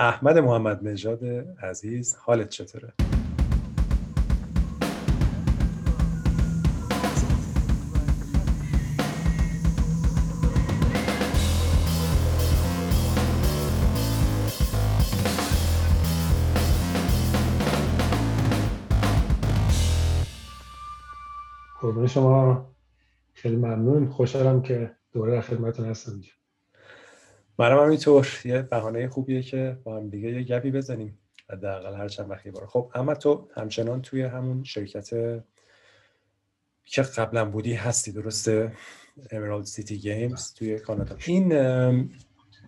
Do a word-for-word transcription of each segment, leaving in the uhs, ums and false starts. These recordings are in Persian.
احمد محمد نژاد عزیز، حالت چطوره؟ قربان شما، خیلی ممنون، خوشحالم که دوباره در خدمتتون هستم اینجا. منم همینطور، یه بهانه خوبیه که با هم دیگه یه گپی بزنیم حداقل هر چند وقت یه بار. خب اما تو همچنان توی همون شرکت که قبلا بودی هستی، درسته؟ Emerald City Games توی کانادا. این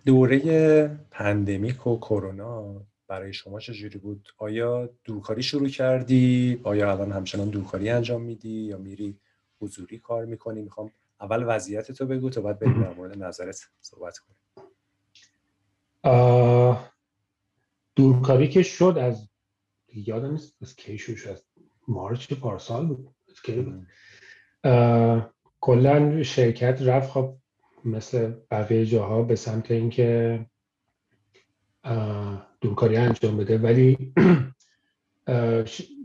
دوره پندمیک و کرونا برای شما چجوری بود؟ آیا دورکاری شروع کردی؟ آیا الان همچنان دورکاری انجام میدی یا میری حضوری کار میکنی؟ میخوام اول وضعیت تو بگو تا بعد بریم در مورد نظرت صحبت کنیم. دورکاری که شد، از یادم نیست از کی شروع شد، مارچ پارسال بود. کلا شرکت رفت خب مثل بقیه جاها به سمت اینکه دورکاری انجام بده، ولی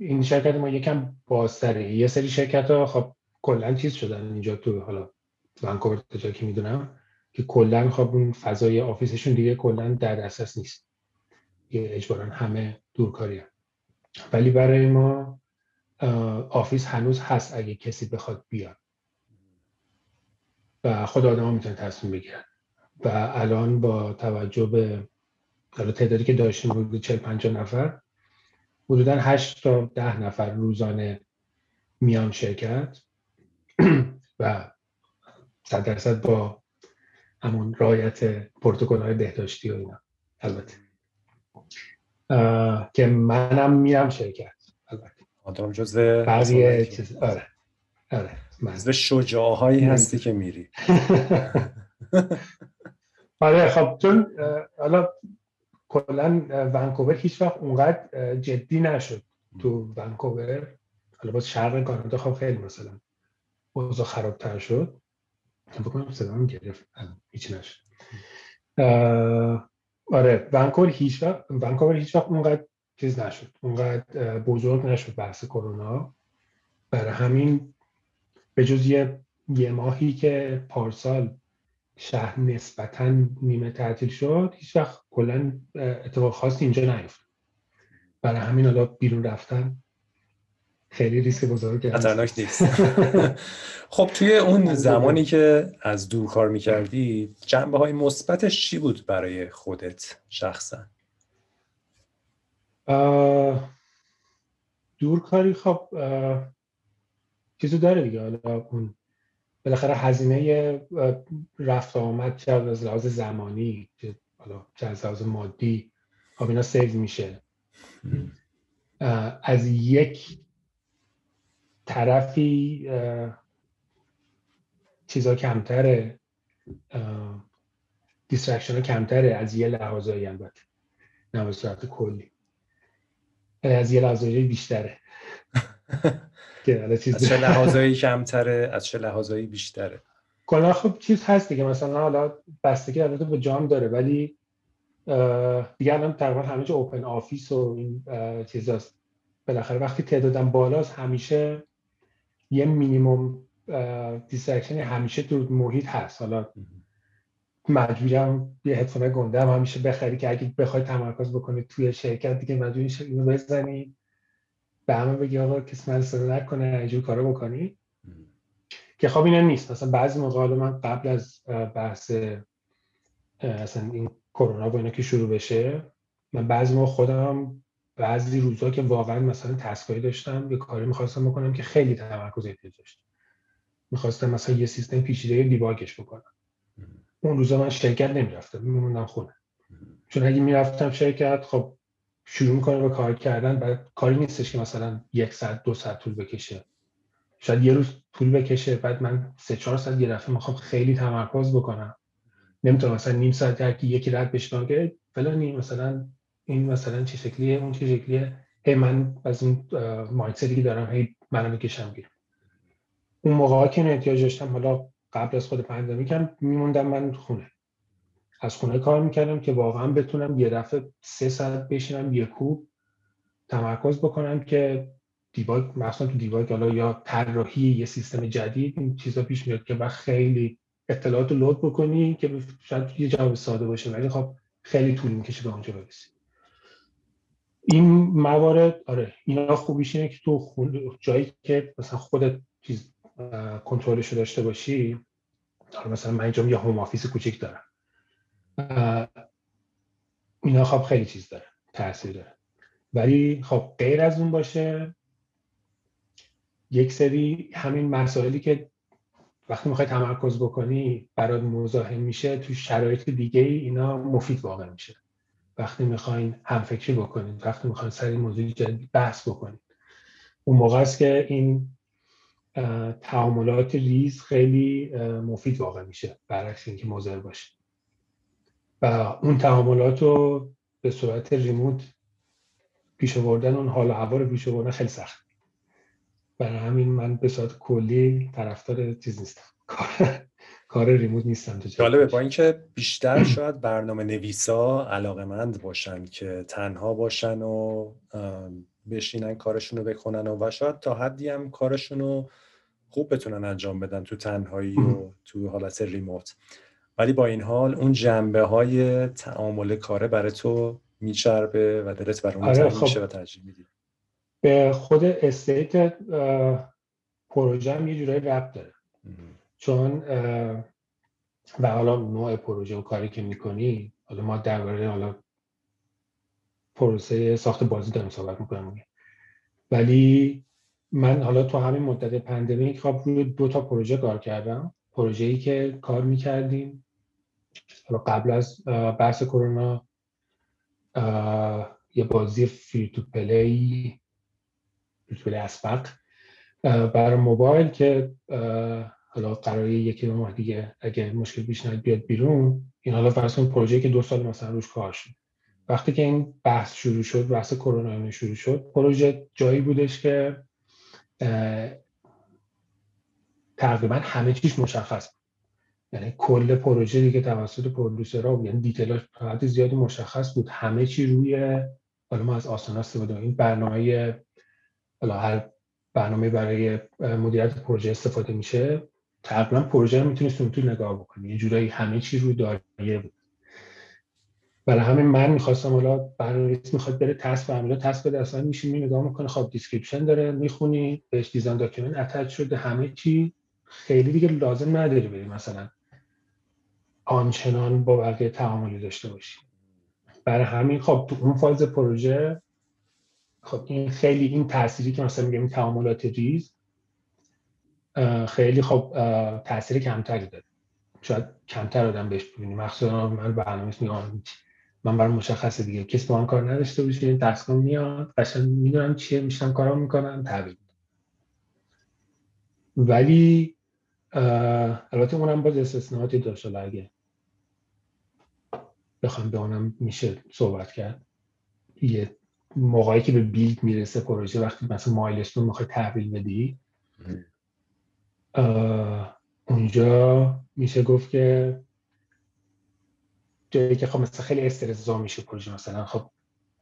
این شرکت ما یکم بازتره. یه سری شرکت ها خب کلا چیز شدن اینجا تو حالا ونکوور تا جایی که میدونم که کلا خب اون فضای آفیسشون دیگه کلا در دسترس نیست، یه اجباراً همه دورکاری هست. ولی برای ما آفیس هنوز هست اگه کسی بخواد بیاد و خود آدم ها میتونه تصمیم بگیرن. و الان با توجه به تعدادی که داشتیم بود چهل پنجاه نفر، حدوداً هشت تا ده نفر روزانه میان شرکت و صد درصد با همون رعایت پروتکل‌های بهداشتی و اینا البته که منم میرم شرکت. البته آدم جزو بعضی چیز آره آره جزو شجاع‌هایی هستی که میری. آره خب چون حالا کلاً ونکوور هیچ وقت اونقدر جدی نشد. تو ونکوور حالا باز شرق کانادا خب خیلی مثلا اوضاع خرابتر شد. بکنم صدام گرفت هیچ نشد. آره ونکوور هیچ وقت ونکوور هیچ وقت اونقدر چیز نشد، اونقدر بزرگ نشد بحث کرونا. برای همین به جز یه یه ماهی که پارسال شهر نسبتاً نیمه تعطیل شد، هیچ وقت کلاً اتفاق خاصی اینجا نیفتاد. برای همین حالا بیرون رفتن خیلی ریسک بزرگی خطرناک نیست. خب توی اون زمانی که از دور کار می‌کردی، جنبه‌های مثبتش چی بود برای خودت شخصاً؟ دورکاری خب چیزی داره دیگه، حالا اون بالاخره هزینه رفت آمد چه از لحاظ زمانی چه از لحاظ مادی خب اینا سیو میشه. از یک طرفی چیزا کمتره، دیسترکشن ها کمتره از یه لحاظایی، البته نه به صورت کلی، از یه لحاظایی بیشتره. از چه لحاظایی کمتره، از چه لحاظایی بیشتره؟ کلا خب چیز هست دیگه، مثلا حالا بستگی البته به جام داره، ولی دیگه الان تقریبا همه جا اوپن آفیس و این چیزاست. بالاخره وقتی تعدادم بالاست همیشه یه مینیمم دیسترکشن همیشه تو محیط هست. حالا مجبورم یه هدفون گنده هم همیشه بخری که اگه بخوای تمرکز بکنی توی شرکت دیگه مجبوری اینو بزنی به همه بگی آقا کسی من صدا نکنه، اینجور کارا بکنی که خب اینا نیست. مثلا بعضی موقع من قبل از بحث اصلا این کرونا و اینا که شروع بشه، من بعضی موقع خودم بعضی روزا که واقعا مثلا تسکایی داشتم، یه کاری میخواستم بکنم که خیلی تمرکز احتیاج داشت، میخواستم مثلا یه سیستم پیچیده دیباگش بکنم، اون روزا من شرکت نمیرفتم، میموندم خونه. چون اگه میرفتم شرکت خب شروع میکنه به کار کردن، بعد کاری نیستش که مثلا یک ساعت دو ساعت طول بکشه، شاید یه روز طول بکشه، بعد من سه چهار ساعت یه دفعه میخوام خیلی تمرکز بکنم، نمیتونم مثلا نیم ساعت هر کی یکی رد بشناگه فلانی مثلا این مثلا چه شکلیه اون چه شکلیه، هی من از اون مایندستی که دارم هی منو میکشم گیر. اون موقعا که احتیاج داشتم، حالا قبل از خود پاندمیک هم میموندم من خونه، از خونه کار میکردم که واقعا بتونم یه دفعه سه ساعت بشینم یه کوب تمرکز بکنم که دیباگ، مثلا تو دیباگ حالا یا طراحی یه سیستم جدید این چیزا پیش میاد که بعد خیلی اطلاعات رو لود بکنی که شاید یه جواب ساده باشه ولی خب خیلی طول میکشه به اونجا برسی. این موارد آره اینا خوبیش اینه که تو جایی که مثلا خودت چیز کنترلش رو داشته باشی، مثلا من اینجا یه هوم آفیس کوچیک دارم، اینا خب خیلی چیز داره، تاثیر داره. ولی خب غیر از اون باشه یک سری همین مسائلی که وقتی میخوای تمرکز بکنی برات مزاحم میشه، تو شرایط دیگه ای اینا مفید واقع میشه. وقتی میخواین همفکری بکنید، وقتی میخواین سر این موضوع جدید بحث بکنید، اون موقع است که این تعاملات ریز خیلی مفید واقع میشه، برعکس اینکه مضر باشه. و اون تعاملات رو به صورت ریموت پیش آوردن، اون حال و هوا رو پیش آوردن خیلی سخت. برای همین من به صورت کلی طرفدار چیز نیستم، کار کار ریموت نیستم. جالبه با اینکه بیشتر شاید برنامه نویسا علاقه‌مند باشن که تنها باشن و بشینن کارشون رو بکنن و, و شاید تا حدی هم کارشون رو خوب بتونن انجام بدن تو تنهایی و تو حالت ریموت، ولی با این حال اون جنبه‌های تعامل کاره برای تو میچربه و دلت بر اون تنگ میشه و ترجیح میدی. به خود استیت پروژه هم یه جورایی ربط داره چون و حالا نوع پروژه و کاری که میکنی، حالا ما درباره حالا پروسه ساخت بازی داریم صحبت میکنیم، ولی من حالا تو همین مدت پندمیک خب روی دو تا پروژه کار کردم. پروژه‌ای که کار میکردیم حالا قبل از بحث کرونا یه بازی فری تو پلی فری تو پلی اسبق برای موبایل که حالا قراره یکی دو ماه دیگه اگه مشکل پیش نیاد بیاد بیرون. این حالا فرض کن پروژه‌ای که دو سال مثلا روش کار شد. وقتی که این بحث شروع شد، بحث کرونا شروع شد، پروژه جایی بودش که تقریبا همه چیش مشخص بود. یعنی کل پروژه دیگه توسط پرودوسرها بود، یعنی دیتیلاش حد زیادی مشخص بود، همه چی روی حالا ما از آسانا استفاده کردیم، برنامه حالا هر برنامه برای مدیریت پروژه استفاده میشه، تقریبا پروژه رو میتونی سمتو نگاه بکنی، یه جورایی همه چی روی دایره بود. برای همین من می‌خواستم حالا برنامه‌نویس می‌خواد بره تست و عملا تست بده، اصلا میشین نگاه می‌کنه خب دیسکریپشن داره میخونی، بهش دیزاین داکیومنت اتچ شده، همه چی خیلی دیگه لازم نداری بری مثلا آنچنان با بقیه تعاملی داشته باشی. برای همین خب تو اون فاز پروژه خب این خیلی این تأثیری که مثلا میگم تعاملات ریز خیلی خب تأثیر کمتری داره، شاید کمتر آدم بهش ببینی، مخصوصا من برنامه‌نویس میگم من برای مشخصه دیگه کس با هم کار نداشته باشه، این دستگاه میاد قشنگ میدونم چیه، میشنم کارا میکنم تعریف. ولی البته اونم باز استثناءاتی داشت، اگه بخوام به اونم میشه صحبت کرد. یه موقعی که به بیلد میرسه پروژه، وقتی مثلا مایلستون میخوای تحویل بدی، اونجا میشه گفت که جایی که خب مثلا خیلی استرس زا میشه پروژه، مثلا خب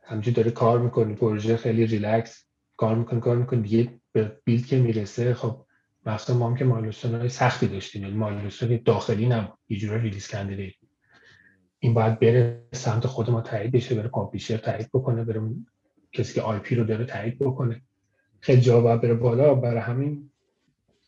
همینجوری داره کار میکنه پروژه خیلی ریلکس کار میکنه کار میکنه دیگه به بیلد که میرسه خب مثلا ما هم که مایلستون‌های سختی داشتیم، مایلستون داخلی نبود، یه جوری ریلیز کندید، این باید بره سمت خود ما تایید بشه، بره پابلیشر تایید بکنه، بره کسی که آی پی رو داره تایید بکنه، خیلی جا باید بره بالا. برای همین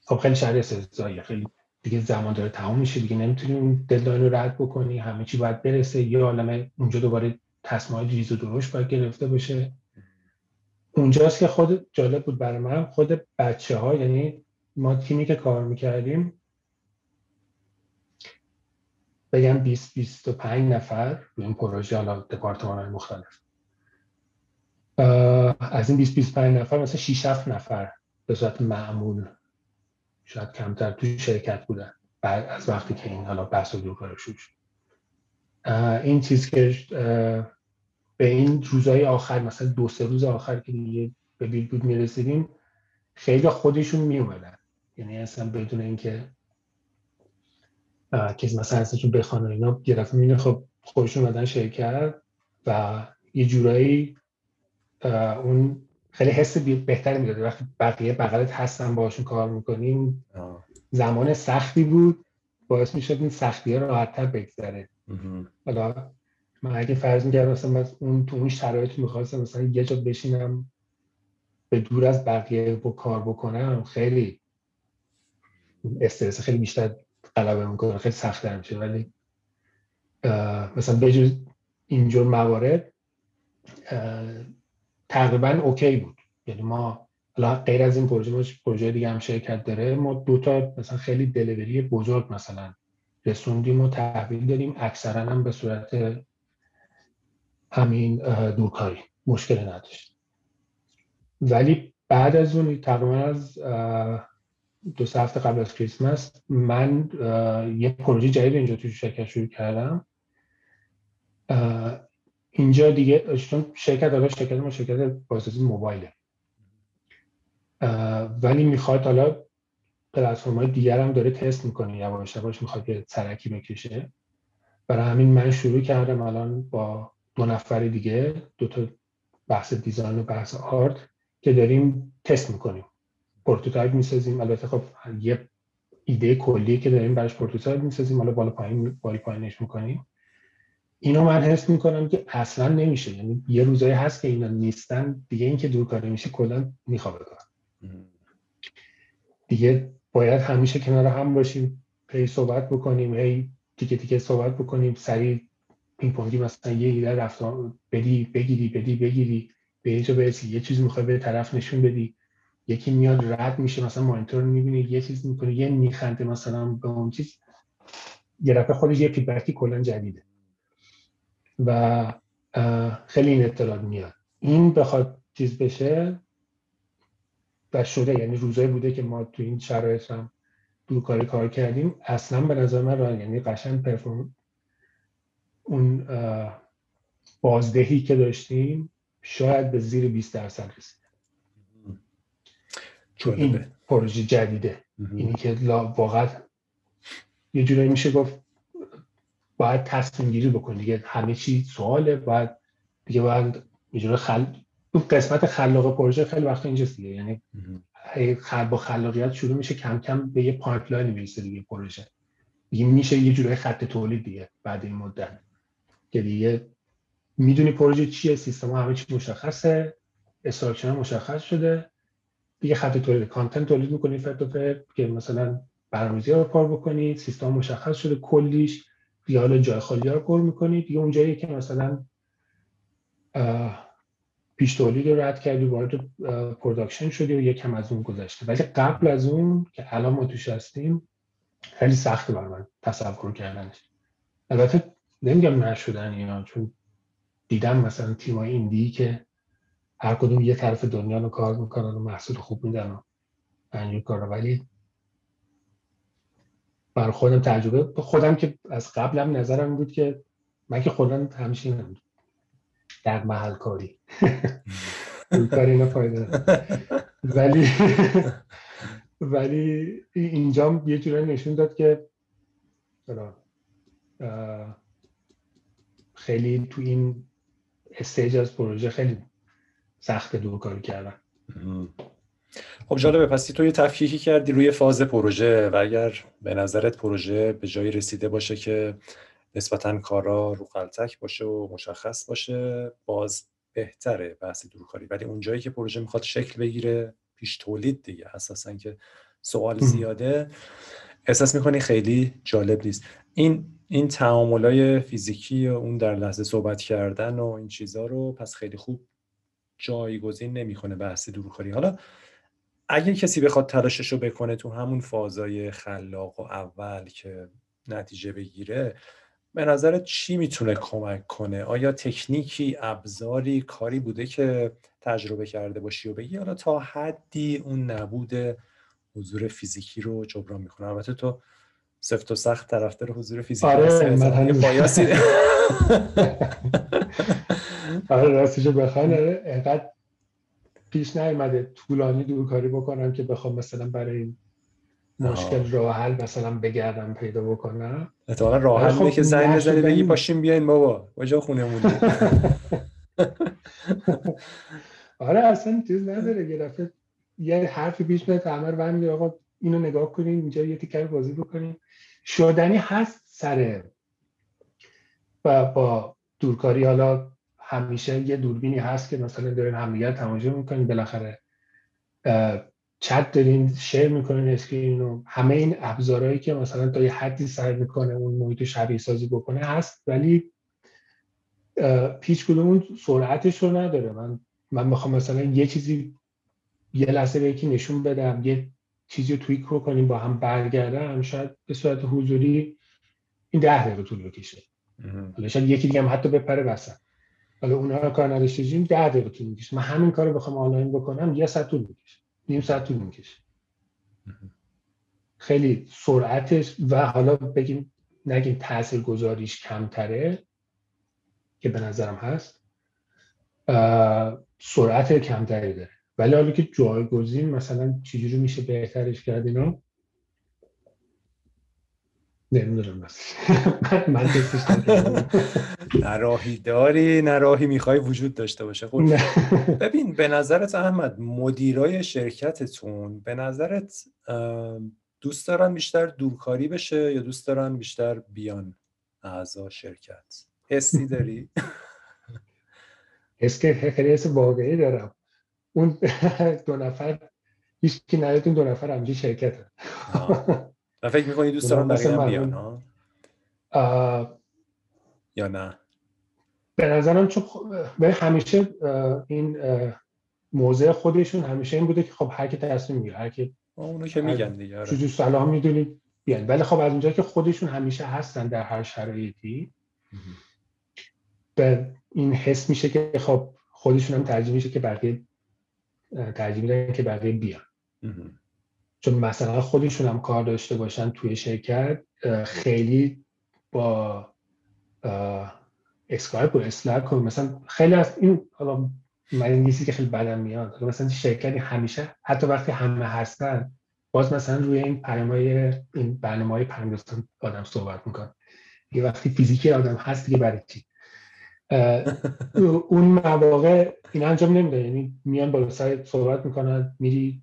خب خیلی شرایط استرس‌زاییه، خیلی دیگه زمان داره تمام میشه، دیگه نمیتونی اون ددلاین رو رد بکنی، همه چی باید برسه، یه عالمه اونجا دوباره تصمیم‌های ریز و درشت باید گرفته بشه. اونجاست که خود جالب بود برای من، خود بچه‌ها، یعنی ما تیمی که کار میکردیم بگم بیست تا بیست و پنج نفر روی این پروژه، حالا دپارتمان‌های مختلف، از این بیست تا بیست و پنج نفر مثلا شش هفت نفر به صورت معمول شاید کمتر توی شرکت بودن بعد از وقتی که این حالا بحث و دوکاره شد. این چیز که به این روزهای آخر مثلا دو سه روز آخر که دیگه به بیل بود میرسیدیم، خیلی خودشون میومدن، یعنی اصلا بدون اینکه که مثلا ازشون بخوان و اینا گرفت میبینه خب خودشون بدن شرکت و یه جورایی اون خیلی حس بهتری میداده وقتی بقیه بغلت هستن باشون کار میکنیم. زمان سختی بود، باعث میشد این سختی ها راحت‌تر بگذره. حالا من اگه فرض می‌کردم مثلا اون تو اون شرایط می‌خواستم مثلا یه جا بشینم به دور از بقیه با کار بکنم، خیلی استرس خیلی بیشتر غلبه می‌کنه، خیلی سخت‌تر میشه. ولی مثلا به جز اینجور موارد تقریبا اوکی بود. یعنی ما حالا غیر از این پروژه ما پروژه دیگه هم شرکت داره، ما دو تا مثلا خیلی دلیوری بزرگ مثلا رسوندیم و تحویل دادیم، اکثرا هم به صورت همین دورکاری مشکل نداشت. ولی بعد از اون تقریبا از دو سه هفته قبل از کریسمس من یه پروژه جدید اینجا توی شرکت شروع کردم. اینجا دیگه چون شرکت حالا شرکت ما شرکت بازسازی موبایله، ولی میخواد حالا پلتفرم‌های دیگر هم داره تست میکنه، یواش یواش میخواد که سرکی بکشه. برای همین من شروع کردم الان با دو نفر دیگه، دو تا بحث دیزاین و بحث آرت، که داریم تست میکنیم، پروتوتایپ میسازیم. البته خب یه ایده کلی که داریم براش پروتوتایپ میسازیم، حالا بالا پایین بالا پایینش میکنیم. اینو من حس میکنم که اصلا نمیشه، یعنی یه روزایی هست که اینا نیستن دیگه، اینکه دورکاری میشه کلا میخوابه دیگه. باید همیشه کنار هم باشیم، هی صحبت بکنیم، هی تیکه تیکه صحبت بکنیم، سریع پینگ پونگی مثلا یه ایده رفتم بدی بگیری بدی بگیری به یه جا برسی، یه چیز میخوای به طرف نشون بدی، یکی میاد رد میشه مثلا مانیتور رو میبینی یه چیز میکنه، یه میخنده مثلا به اون چیز، یه دفعه خودش یه فیدبکی کلا جدیده و خیلی این اطلاعات میاد. این بخواد چیز بشه و شده، یعنی روزایی بوده که ما تو این شرایط هم دورکاری کار کردیم، اصلا به نظر من راه، یعنی قشنگ پرفورم اون بازدهی که داشتیم شاید به زیر بیست درصد رسید. چون این پروژه جدیده، اینی که واقعا یه جورایی میشه گفت باید تصمیم گیری بکنی دیگه، همه چی سواله، باید دیگه باید یه جور خل اون قسمت خلاق پروژه خیلی وقت اینجاست دیگه، یعنی با خلاقیت شروع میشه، کم کم به یه پایپلاین میرسه دیگه پروژه، دیگه میشه یه جورای خط تولید دیگه بعد این مدت که دیگه میدونی پروژه چیه، سیستم همه چی مشخصه، استراکچر مشخص شده دیگه، خط تولید کانتنت تولید می‌کنی فقط که مثلا برنامه‌ریزی رو کار بکنی، سیستم مشخص شده کلیش، یا حالا جای خالی‌ها رو پر می‌کنی دیگه، اونجایی که مثلا پیش تولید رو رد کردی وارد پروداکشن شدی و یکم از اون گذشته. ولی قبل از اون که الان ما توش هستیم خیلی سخته برای من تصور کردنش. البته نمیگم نشدن اینا، چون دیدم مثلا تیمای ایندی که هر کدوم یه طرف دنیا رو کار میکنن و محصول خوب میدن اینجور کارا، ولی بر خودم تجربه خودم که از قبلم نظرم بود که من که خودم همیشه نمیدونم در محل کاری کاری اینا فایده داره، ولی ولی اینجا یه جورایی نشون داد که خیلی تو این استیج از پروژه خیلی سخت دورکاری کردن. خب جالبه، پس تو یه تفکیکی کردی روی فاز پروژه و اگر به نظرت پروژه به جایی رسیده باشه که نسبتاً کارا رو قلتک باشه و مشخص باشه باز بهتره بحث دورکاری، ولی اونجایی که پروژه میخواد شکل بگیره پیش تولید دیگه اساساً که سوال زیاده، احساس میکنی خیلی جالب نیست. این این تعاملای فیزیکی و اون در لحظه صحبت کردن و این چیزا رو پس خیلی خوب جایگزین نمیکنه بحث دورکاری. حالا اگه کسی بخواد تلاشش رو بکنه تو همون فازای خلاق و اول که نتیجه بگیره، به نظرت چی میتونه کمک کنه؟ آیا تکنیکی، ابزاری، کاری بوده که تجربه کرده باشی و بگی حالا تا حدی اون نبود حضور فیزیکی رو جبران میکنه؟ البته تو سفت و سخت طرفدار حضور فیزیکی هستی. آره، من هم بایاسی. آره، راستشو بخوام اینقدر پیش نیومده طولانی دورکاری بکنم که بخوام مثلا برای این مشکل راه حل مثلا بگردم پیدا بکنم. احتمالاً راه حل میشه زنگ بزنی بگی پاشیم بیاین بابا کجا خونمون. آره اصلا چیز نداره، گرفت یه حرفی پیش میاد عمر و میگه آقا اینو نگاه کنین، اینجا یه تیکر بازی بکنین. شدنی هست سر و با دورکاری. حالا همیشه یه دوربینی هست که مثلا دارین همدیگر تماشا میکنین، بالاخره چت دارین، شیر میکنین اسکرین رو، همه این ابزارهایی که مثلا تا یه حدی سعی میکنه اون محیط شبیه سازی بکنه هست، ولی پیچ کدوم اون سرعتش رو نداره. من من میخوام مثلا یه چیزی یه لحظه به یکی نشون بدم، یه چیزی رو توییک رو کنیم با هم برگردم، شاید به صورت حضوری این ده دقیقه طول بکشه، حالا شاید یکی دیگه هم حتی بپره واسه، حالا اونها رو کار نداشته باشیم ده دقیقه طول میکشه. من همین کارو بخوام آنلاین بکنم یه ساعت طول میکشه، نیم ساعت طول میکشه. خیلی سرعتش و حالا بگیم نگیم تاثیرگذاریش کمتره که به نظرم هست، سرعت کمتری داره، ولی حالا که جایگزین مثلا چجوری میشه بهترش کرد اینا نمیدونم. مثلا من دستش نمیدونم، نه راهی داری نه راهی میخوای وجود داشته باشه. خود ببین به نظرت احمد مدیرای شرکتتون به نظرت دوست دارن بیشتر دورکاری بشه یا دوست دارن بیشتر بیان اعضا شرکت؟ حسی داری؟ حس که خیلی حس واقعی دارم. اون دو نفر هیچ کی نداره، اون دو نفر همینجوری شرکت هستن. من فکر می‌کنی دوست دارم بقیه بیان ها یا نه؟ به نظرم چون به همیشه این موضع خودشون همیشه این بوده که خب هر کی تصمیم میگیره، هر کی اونو که میگن دیگه چجوری سلام میدونید بیان. ولی خب از اونجایی که خودشون همیشه هستن در هر شرایطی به این حس میشه که خب خودشون هم ترجیح میشه که بقیه ترجیح میدن که بقیه بیان. چون مثلا خودشون هم کار داشته باشن توی شرکت، خیلی با اسکایپ و اسلک و مثلا خیلی از این، حالا من انگلیسی که خیلی بدم میاد، مثلا شرکتی همیشه حتی وقتی همه هستن باز مثلا روی این پیامای این برنامه‌های پنجستان آدم صحبت میکنه. یه وقتی فیزیکی آدم هست دیگه برای چی؟ اون مواقع این انجام نمیده، یعنی میان بالا سر صحبت میکنن، میری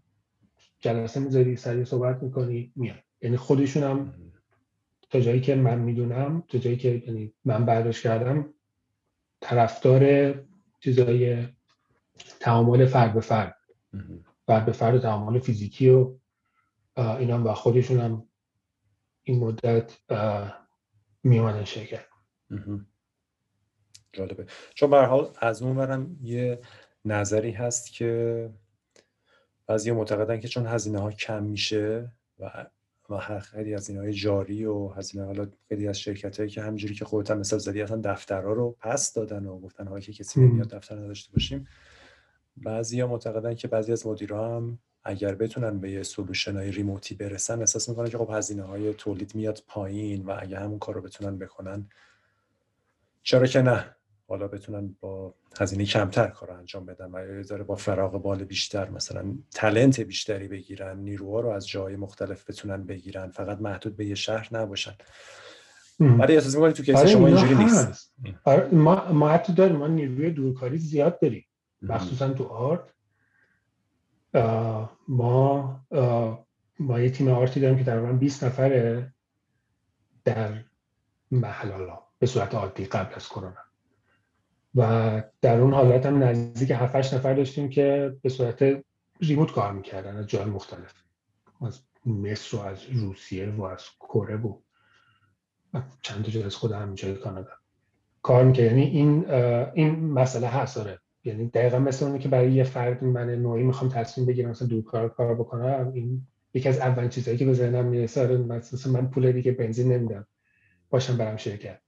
جلسه میذاری سریع صحبت میکنی میان. یعنی خودشون هم تا جایی که من میدونم، تا جایی که یعنی من برداشت کردم، طرفدار چیزای تعامل فرد به فرد فرد به فرد و تعامل فیزیکی و اینا، و خودشون هم این مدت میمانن شرکت. جالبه، چون به هر حال از اون ورم یه نظری هست که بعضی معتقدن که چون هزینه ها کم میشه و و خیلی از هزینه‌های جاری و هزینه حالا خیلی از شرکتایی که همینجوری که خودت هم مثال زدی اصلا دفترها رو پس دادن و گفتن هایی که کسی نمیاد دفتر نداشته باشیم، بعضیا معتقدن که بعضی از مدیرها هم اگر بتونن به یه سولوشن‌های ریموتی برسن احساس میکنن که خب هزینه‌های تولید میاد پایین و اگه همون کارو بتونن بکنن چرا که نه، حالا بتونن با هزینه کمتر کار انجام بدن و یا داره با فراغ بال بیشتر مثلا تالنت بیشتری بگیرن، نیروها رو از جای مختلف بتونن بگیرن، فقط محدود به یه شهر نباشن. برای اساس میگم تو کیس آره شما اینجوری نیست. آره ما ما حتی داریم، ما نیروی دورکاری زیاد داریم، مخصوصا تو آرت. آه ما آه ما یه تیم آرتی داریم که تقریبا بیست نفره در محل الله به صورت عادی قبل از کرونا، و در اون حالت هم نزدیک هفت هشت نفر داشتیم که به صورت ریموت کار میکردن از جای مختلف، از مصر و از روسیه و از کره و چند تا جای از خود همینجای کانادا کار میکردن. یعنی این این مسئله هست داره، یعنی دقیقا مثل اونه که برای یه فرد من نوعی میخوام تصمیم بگیرم مثلا دورکار کار بکنم، این یکی از اولین چیزایی که به ذهنم میرسه. مثلا من پول دیگه بنزین نمیدم باشم برم شرکت،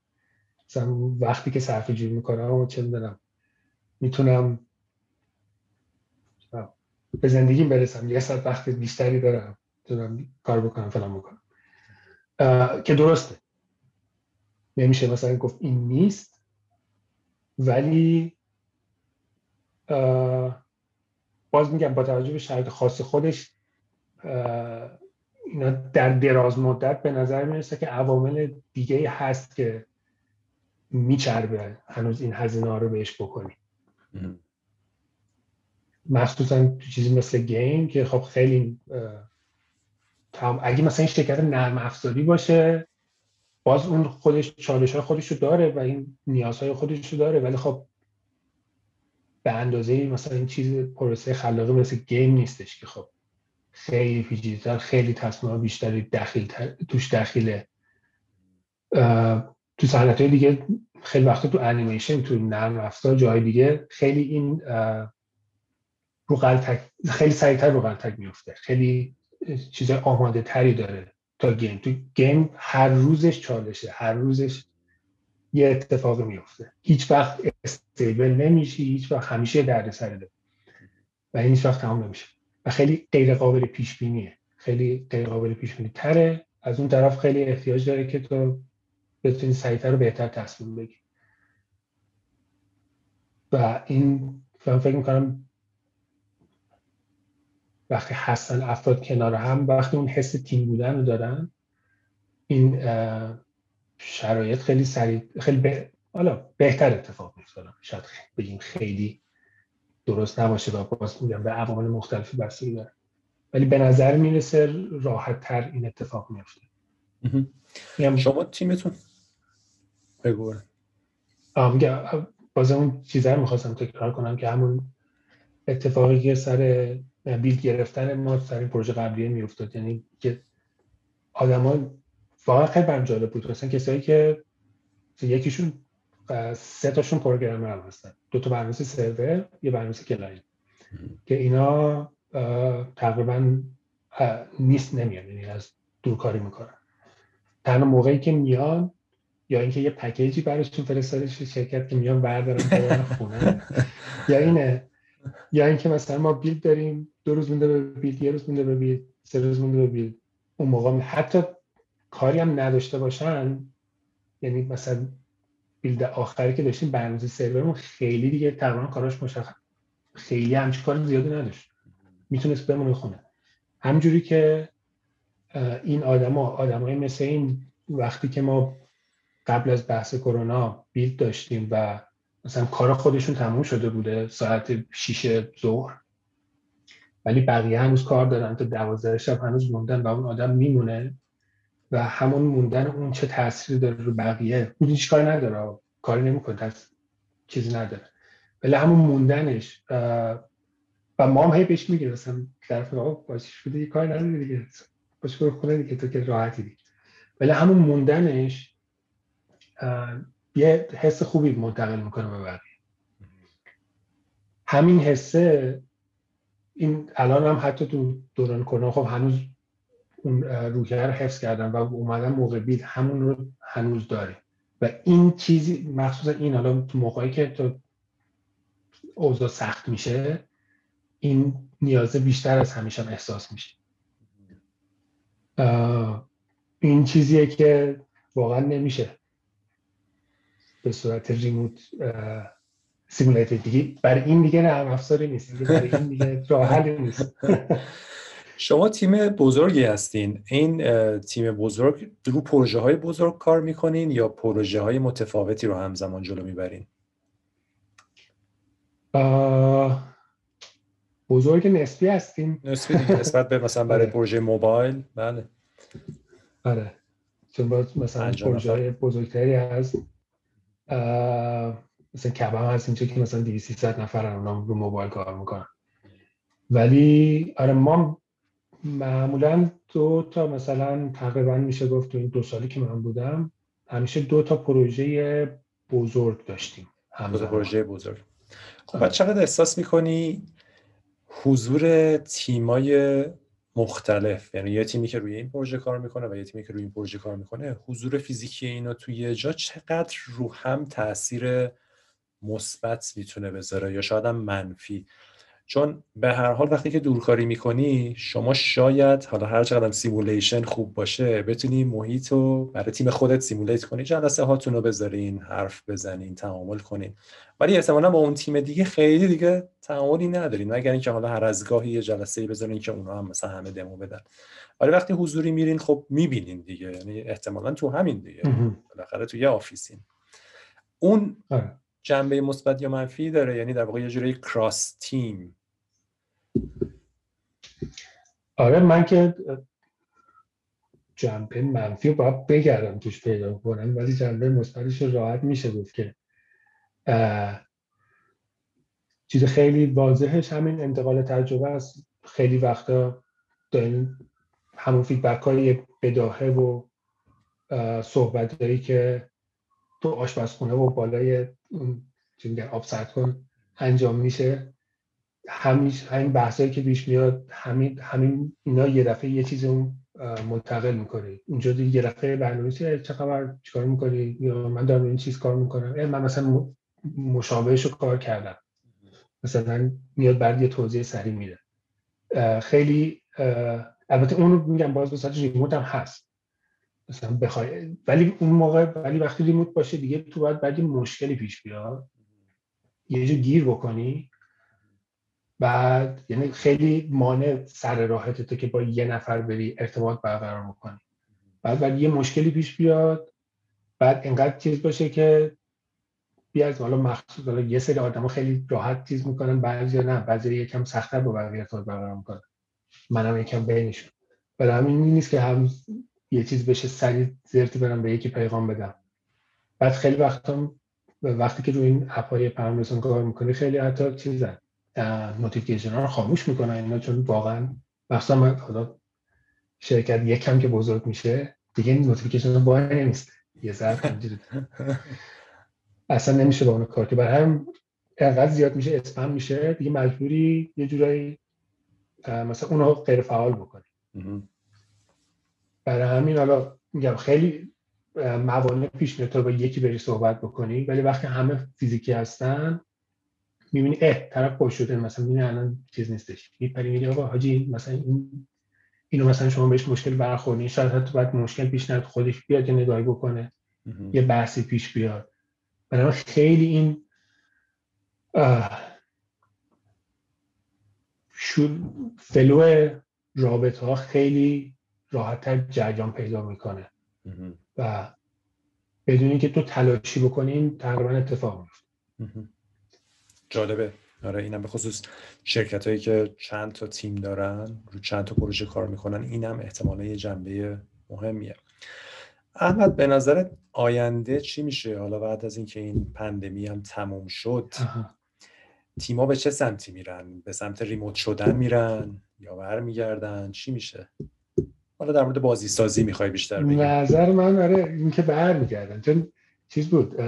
مثلا وقتی که صرف جیب میکنم و چه میدونم میتونم به زندگیم برسم، یه ساعت وقت بیشتری دارم میتونم کار بکنم فلان بکنم، که درسته نمیشه مثلا گفت این نیست، ولی باز میگم با توجه به شرایط خاص خودش اینا در دراز مدت به نظر میرسه که عوامل دیگه هست که میچربه هنوز این هزینه ها رو بهش بکنی، مخصوصا تو چیزی مثل گیم که خب خیلی اگه مثلا این شرکت نرم افزاری باشه باز اون خودش چالش های خودش رو داره و این نیازهای خودش رو داره، ولی خب به اندازه مثلا این چیز پروسه خلاقی مثل گیم نیستش که خب خیلی پیچیده‌تر، خیلی تصمیم‌ها بیشتری دخیل‌تر توش دخیله. تو صنعت‌های دیگه خیلی وقتا تو انیمیشن، تو نرم افزار، جای دیگه خیلی این رو غلطک خیلی سریع‌تر رو غلطک میفته، خیلی چیزای آماده تری داره تا گیم. تو گیم هر روزش چالشه، هر روزش یه اتفاقی میفته، هیچ وقت استیبل نمیشه، هیچ وقت همیشه دردسر داره و هیچ وقت تمام نمیشه و خیلی غیر قابل پیش بینیه، خیلی غیر قابل پیش بینی تره. از اون طرف خیلی احتیاج داره که تو بتونی سریع‌تر و بهتر تصمیم بگیری و این من فکر می‌کنم وقتی هستن افراد کنار هم، وقتی اون حس تیم بودن رو دارن، این شرایط خیلی سریع خیلی به... حالا بهتر اتفاق میفته. شاید بگیم خیلی درست نباشه و باز میگم به عوامل مختلفی بستگی داره، ولی به نظر میرسه راحت تر این اتفاق میفته. شما تیمتون بگو. میگم باز اون چیزا رو میخواستم تکرار کنم که همون اتفاقی که سر بیلد گرفتن ما سر این پروژه قبلیه میافتاد، یعنی که آدما واقعا خیلی برام جالب بود، مثلا کسایی که یکیشون سه تاشون پروگرامر هستن، دو تا برنامه‌نویس سرور، یه برنامه‌نویس کلاینت، که اینا تقریبا نیست نمیان، یعنی از دورکاری میکنن. تنها موقعی که میان یا اینکه یه پکیجی براشون فرستاده شده شرکت که میان بردارن برن خونه، یا اینه یا اینکه مثلا ما بیلد داریم، دو روز مونده به بیلد، یه روز مونده به بیلد، سه روز مونده به بیلد. اون موقع حتی کاری هم نداشته باشن، یعنی مثلا بیلد آخری که داشتیم برنامه سرورمون خیلی دیگه تقریبا کاراش مشخص، خیلی همچین کار زیادی نداشت، میتونست بمونه خونه. همجوری که این آدما آدمای مثل این وقتی که ما قبل از بحث کرونا بیلد داشتیم و مثلا کار خودشون تموم شده بوده ساعت شیش ظهر، ولی بقیه هنوز کار دارن تا دوازده شب هنوز موندن و اون آدم میمونه و همون موندن اون چه تأثیری داره رو بقیه. اون هیچ کاری نداره، کاری نمیکنه، چیزی نداره، ولی همون موندنش و ما هم هی بهش میگیم مثلا طرف آقا باشه شده یک کاری نداره دیگه، باشه برو خونه دیگه، تو که راحتی دیگه، ولی همون موندنش یه حس خوبی منتقل میکنه به بقیه. همین حسه این الان هم حتی تو دوران کرونا خب هنوز اون روحیه رو حفظ کردن و اومدن موقع بیلد همون رو هنوز داره و این چیزی مخصوصا این حالا تو موقعی که تو اوضاع سخت میشه این نیازه بیشتر از همیشه هم احساس میشه. این چیزیه که واقعا نمیشه به صورت ریموت سیمولیتر دیگه، برای این دیگه نرم افزاری نیست، برای این دیگه راه حلی نیست. شما تیم بزرگی هستین، این تیم بزرگ رو پروژه های بزرگ کار میکنین یا پروژه های متفاوتی رو همزمان جلو میبرین؟ بزرگ نسبی هستیم، نسبی دیگه نسبت به مثلا برای پروژه موبایل. بله آره، چون باید مثلا پروژه های بزرگتری هست، مثلا کبه هم هستیم چه که مثلا دویست سیصد نفر هم رو موبایل کار میکنن، ولی آره ما معمولا دو تا مثلا تقریبا میشه گفت تو این دو سالی که من بودم همیشه دو تا پروژه بزرگ داشتیم، دو تا پروژه بزرگ. خب چقدر احساس میکنی حضور تیمای مختلف، یعنی یه تیمی که روی این پروژه کار میکنه و یه تیمی که روی این پروژه کار میکنه، حضور فیزیکی اینا توی یه جا چقدر رو هم تاثیر مثبت میتونه بذاره یا شاید هم منفی؟ چون به هر حال وقتی که دورکاری میکنی شما شاید حالا هر چقدر سیمولیشن خوب باشه بتونی محیط رو برای تیم خودت سیمولیت کنی، جلسه هاتون رو بذارین، حرف بزنین، تعامل کنین، ولی احتمالاً با اون تیم دیگه خیلی دیگه تعاملی ندارین، مگر اینکه حالا هر از گاهی یه جلسه‌ای بذارین که اونا هم مثلا همه دمو بدن. ولی وقتی حضوری میرین خب میبینین دیگه، یعنی احتمالاً تو همین دیگه بالاخره تو یه آفیسین. اون جنبه مثبت یا منفی داره، یعنی در واقع یه جوری کراس تیم. آره من که جنبه منفی رو باید بگردم توش پیدا کنم، ولی جنبه مثبتش رو راحت میشه گفت که چیز خیلی واضحش همین انتقال تجربه است. خیلی وقتا داریم همون فیدبک های بداهه و صحبت هایی که تو آشپزخونه و بالای آب سرد کن انجام میشه، همیشه همین بحثایی که پیش میاد همین همین اینا یه دفعه یه چیز اون منتقل میکنه. اونجا دیگه یه دفعه برنامه‌ریزی چه خبر چیکار میکنی، یا من دارم این چیز کار میکنم، من مثلا مشابهش رو کار کردم، مثلا میاد بعد یه توضیح سریع میده. خیلی البته اون رو میگم باز به سمت ریموت هم هست مثلا بخوای، ولی اون موقع ولی وقتی ریموت باشه دیگه تو باید بعد یه مشکلی پیش بیاد یه جا گیر بکنی، بعد یعنی خیلی مانع سر راحته تو که با یه نفر بری ارتباط برقرار بکنی، بعد بعد یه مشکلی پیش بیاد، بعد انقدر چیز باشه که بیارید حالا مخصوص حالا یه سری آدم‌ها خیلی راحت چیز میکنن، بعضیا نه، بعضیا یکم سخت‌تر با بقیه ارتباط برقرار میکنن، منم یکم بینشون. برای همین نیست که هم یه چیز بشه سریع زرتی برم به یکی پیغام بدم. بعد خیلی وقتا وقتی که روی این اپ‌های پرموشن کار میکنی خیلی حتی چیزن نوتیفیکیشن ها رو خاموش میکنن اینا، چون واقعا مثلا من حالا شرکت یکم که بزرگ میشه دیگه نوتیفیکیشن ها باید نمیست یه ذره اینجوری اصلا نمیشه با اون کار، که برای هم انقدر زیاد میشه اسپم میشه دیگه مجبوری یه جورایی مثلا اون رو غیر فعال بکنی. برای همین حالا میگم خیلی موانع پیش میاد تا با یکی بری صحبت بکنی، ولی وقتی همه فیزیکی هستن میبینی اه طرف خوش شده، مثلا میبینی الان چیز نیستش، میپری میگی آقا حاجی مثلا این اینو مثلا شما بهش مشکل برخوردین، شاید حتی بعد مشکل پیش نیاد، خودش بیاد که نگاهی بکنه یه بحثی پیش بیاد. بنابراین خیلی این فلو رابطه ها خیلی راحت‌تر جریان پیدا میکنه و بدون اینکه تو تلاشی بکنین تقریبا اتفاق میفته. جالبه. آره اینم به خصوص شرکتایی که چند تا تیم دارن رو چند تا پروژه کار میکنن، اینم احتمالاً یه جنبه مهمیه. احمد به نظرت آینده چی میشه حالا بعد از اینکه این پندمی هم تموم شد؟ تیم‌ها به چه سمتی میرن؟ به سمت ریموت شدن میرن یا برمیگردن؟ چی میشه؟ حالا در مورد بازی سازی میخوای بیشتر بگی؟ نظر من آره اینکه برمیگردن، چون چیز بود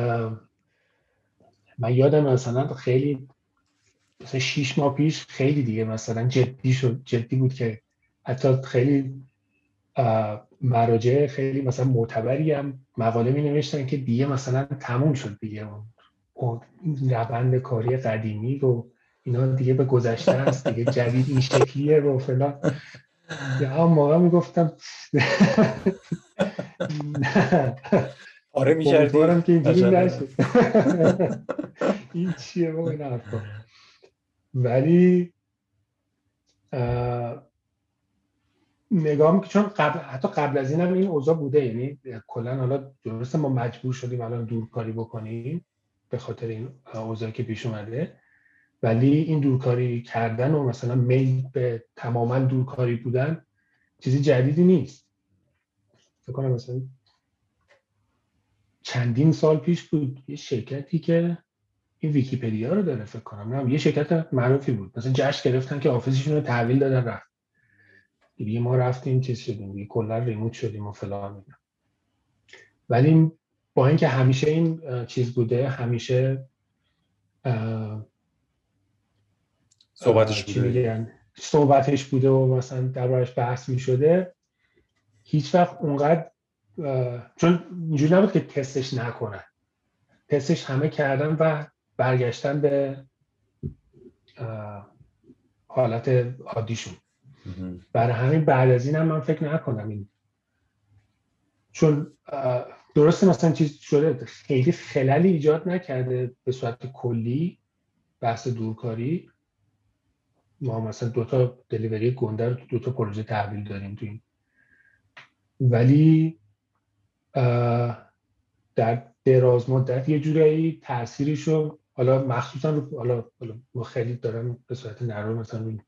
من یادم مثلا خیلی مثلا شش ماه پیش خیلی دیگه مثلا جدی شد، جدی بود که حتی خیلی مراجع خیلی مثلا معتبری هم مقاله می نوشتن که دیگه مثلا تموم شد دیگه اون روند کاری قدیمی و اینا دیگه به گذشته است، دیگه جدید این شکلیه و فلان. یا موقع می گفتم آره می‌کردی بارم که اینجوری نشه این چیه با این حرفا، ولی نگام که چون قبل حتی قبل از اینم این اوضاع بوده، یعنی کلا حالا درسته ما مجبور شدیم الان دورکاری بکنیم به خاطر این اوضاعی که پیش اومده، ولی این دورکاری کردن و مثلا میل به تماماً دورکاری بودن چیزی جدیدی نیست. فکر کنم مثلا چندین سال پیش بود یه شرکتی که این ویکی‌پدیا رو داره، فکر کنم نه یه شرکت معروفی بود، مثلا جشن گرفتن که آفیسشون رو تحویل دادن رفت دیگه، ما رفتیم چیز شدیم دیگه کلا ریموت شدیم و فلان اینا. ولی با اینکه همیشه این چیز بوده، همیشه صحبتش بوده صحبتش بوده و مثلا دربارش بحث می‌شده، هیچ وقت اونقدر چون اینجوری نبود که تستش نکنن، تستش همه کردن و برگشتن به حالت عادیشون. برای همین بعد از این هم من فکر نکنم این، چون درسته مثلا چیز شده خیلی خللی ایجاد نکرده به صورت کلی بحث دورکاری. ما مثلا دوتا دلیوری گنده، دوتا پروژه تحویل داریم تو این، ولی در دراز مدت یه جورایی تأثیرشو حالا مخصوصا رو حالا ما خیلی دارم به صورت نرو مثلا روی